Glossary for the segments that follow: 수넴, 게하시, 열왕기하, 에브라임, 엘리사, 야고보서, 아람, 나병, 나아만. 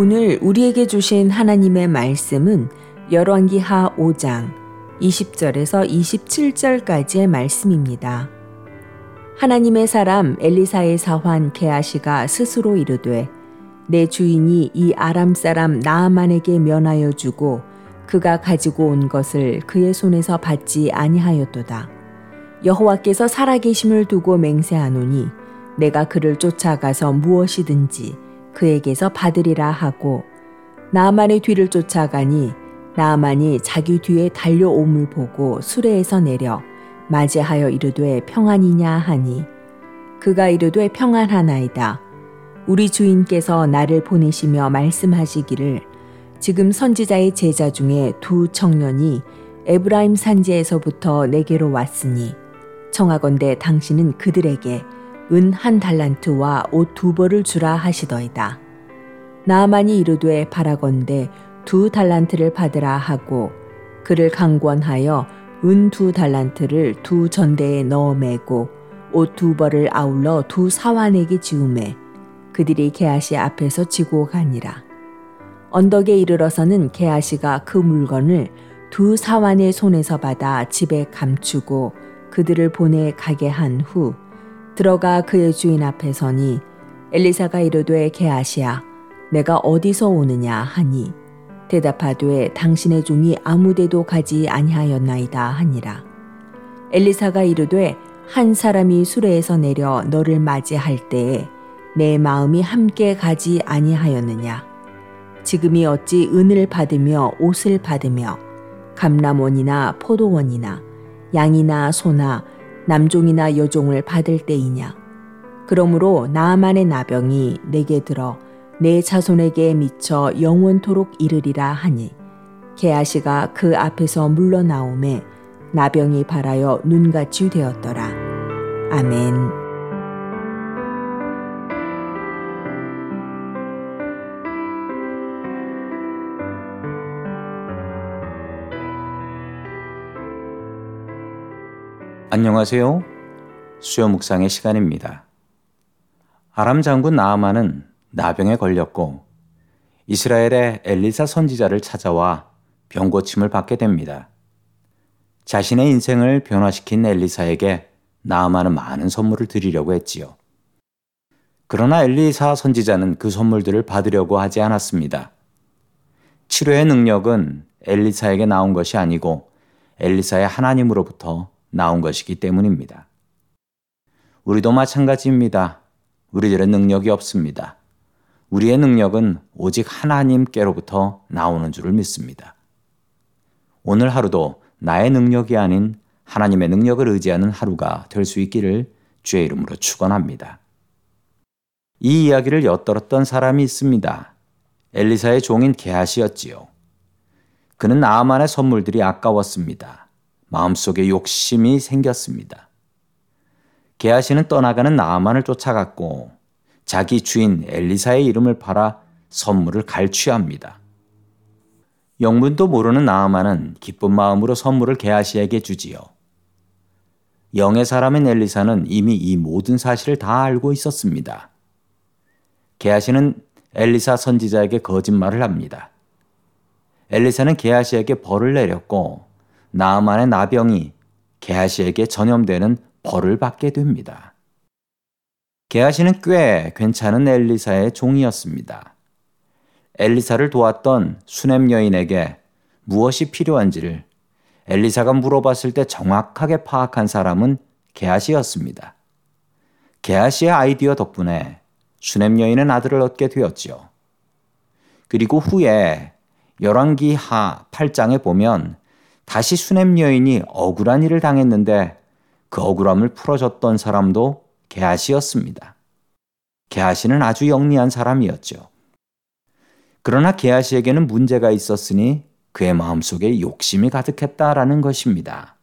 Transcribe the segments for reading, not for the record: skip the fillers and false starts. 오늘 우리에게 주신 하나님의 말씀은 열왕기하 5장 20절에서 27절까지의 말씀입니다. 하나님의 사람 엘리사의 사환 게하시가 스스로 이르되 내 주인이 이 아람 사람 나아만에게 면하여 주고 그가 가지고 온 것을 그의 손에서 받지 아니하였도다. 여호와께서 살아계심을 두고 맹세하노니 내가 그를 쫓아가서 무엇이든지 그에게서 받으리라 하고 나아만의 뒤를 쫓아가니 나아만이 자기 뒤에 달려옴을 보고 수레에서 내려 맞이하여 이르되 평안이냐 하니 그가 이르되 평안하나이다. 우리 주인께서 나를 보내시며 말씀하시기를 지금 선지자의 제자 중에 두 청년이 에브라임 산지에서부터 내게로 왔으니 청하건대 당신은 그들에게 은 1달란트와 옷 2벌을 주라 하시더이다. 나아만이 이르되 바라건대 2달란트를 받으라 하고 그를 강권하여 은 2달란트를 2전대에 넣어 매고 옷 2벌을 아울러 2사환에게 지우매 그들이 게하시 앞에서 지고 가니라. 언덕에 이르러서는 게하시가 그 물건을 2사환의 손에서 받아 집에 감추고 그들을 보내 가게 한 후 들어가 그의 주인 앞에 서니 엘리사가 이르되 게하시야 내가 어디서 오느냐 하니 대답하되 당신의 종이 아무데도 가지 아니하였나이다 하니라. 엘리사가 이르되 한 사람이 수레에서 내려 너를 맞이할 때에 내 마음이 함께 가지 아니하였느냐. 지금이 어찌 은을 받으며 옷을 받으며 감람원이나 포도원이나 양이나 소나 남종이나 여종을 받을 때이냐. 그러므로 나아만의 나병이 내게 들어 내 자손에게 미쳐 영원토록 이르리라 하니 게하시가 그 앞에서 물러나오매 나병이 발하여 눈같이 되었더라. 아멘. 안녕하세요. 수요 묵상의 시간입니다. 아람 장군 나아만은 나병에 걸렸고 이스라엘의 엘리사 선지자를 찾아와 병고침을 받게 됩니다. 자신의 인생을 변화시킨 엘리사에게 나아만은 많은 선물을 드리려고 했지요. 그러나 엘리사 선지자는 그 선물들을 받으려고 하지 않았습니다. 치료의 능력은 엘리사에게 나온 것이 아니고 엘리사의 하나님으로부터 나온 것이기 때문입니다. 우리도 마찬가지입니다. 우리들은 능력이 없습니다. 우리의 능력은 오직 하나님께로부터 나오는 줄을 믿습니다. 오늘 하루도 나의 능력이 아닌 하나님의 능력을 의지하는 하루가 될 수 있기를 주의 이름으로 축원합니다. 이 이야기를 엿들었던 사람이 있습니다. 엘리사의 종인 게하시였지요. 그는 나아만의 선물들이 아까웠습니다. 마음속에 욕심이 생겼습니다. 게하시는 떠나가는 나아만을 쫓아갔고 자기 주인 엘리사의 이름을 팔아 선물을 갈취합니다. 영문도 모르는 나아만은 기쁜 마음으로 선물을 게하시에게 주지요. 영의 사람인 엘리사는 이미 이 모든 사실을 다 알고 있었습니다. 게하시는 엘리사 선지자에게 거짓말을 합니다. 엘리사는 게하시에게 벌을 내렸고 나아만의 나병이 게하시에게 전염되는 벌을 받게 됩니다. 게하시는 꽤 괜찮은 엘리사의 종이었습니다. 엘리사를 도왔던 수넴 여인에게 무엇이 필요한지를 엘리사가 물어봤을 때 정확하게 파악한 사람은 게하시였습니다. 게하시의 아이디어 덕분에 수넴 여인은 아들을 얻게 되었지요. 그리고 후에 열왕기하 8장에 보면 다시 수넴 여인이 억울한 일을 당했는데 그 억울함을 풀어줬던 사람도 게하시였습니다. 게하시는 아주 영리한 사람이었죠. 그러나 게하시에게는 문제가 있었으니 그의 마음속에 욕심이 가득했다라는 것입니다.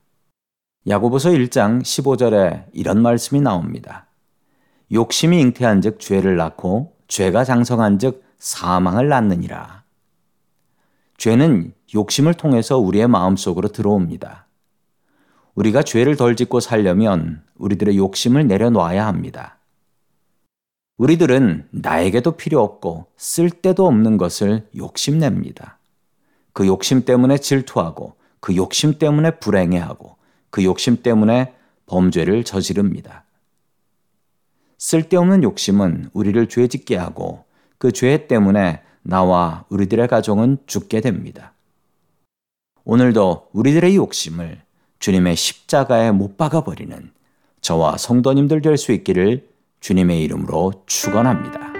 야고보서 1장 15절에 이런 말씀이 나옵니다. 욕심이 잉태한 즉 죄를 낳고 죄가 장성한 즉 사망을 낳느니라. 죄는 욕심을 통해서 우리의 마음속으로 들어옵니다. 우리가 죄를 덜 짓고 살려면 우리들의 욕심을 내려놓아야 합니다. 우리들은 나에게도 필요 없고 쓸데도 없는 것을 욕심냅니다. 그 욕심 때문에 질투하고 그 욕심 때문에 불행해하고 그 욕심 때문에 범죄를 저지릅니다. 쓸데없는 욕심은 우리를 죄짓게 하고 그 죄 때문에 나와 우리들의 가정은 죽게 됩니다. 오늘도 우리들의 욕심을 주님의 십자가에 못 박아버리는 저와 성도님들 될 수 있기를 주님의 이름으로 축원합니다.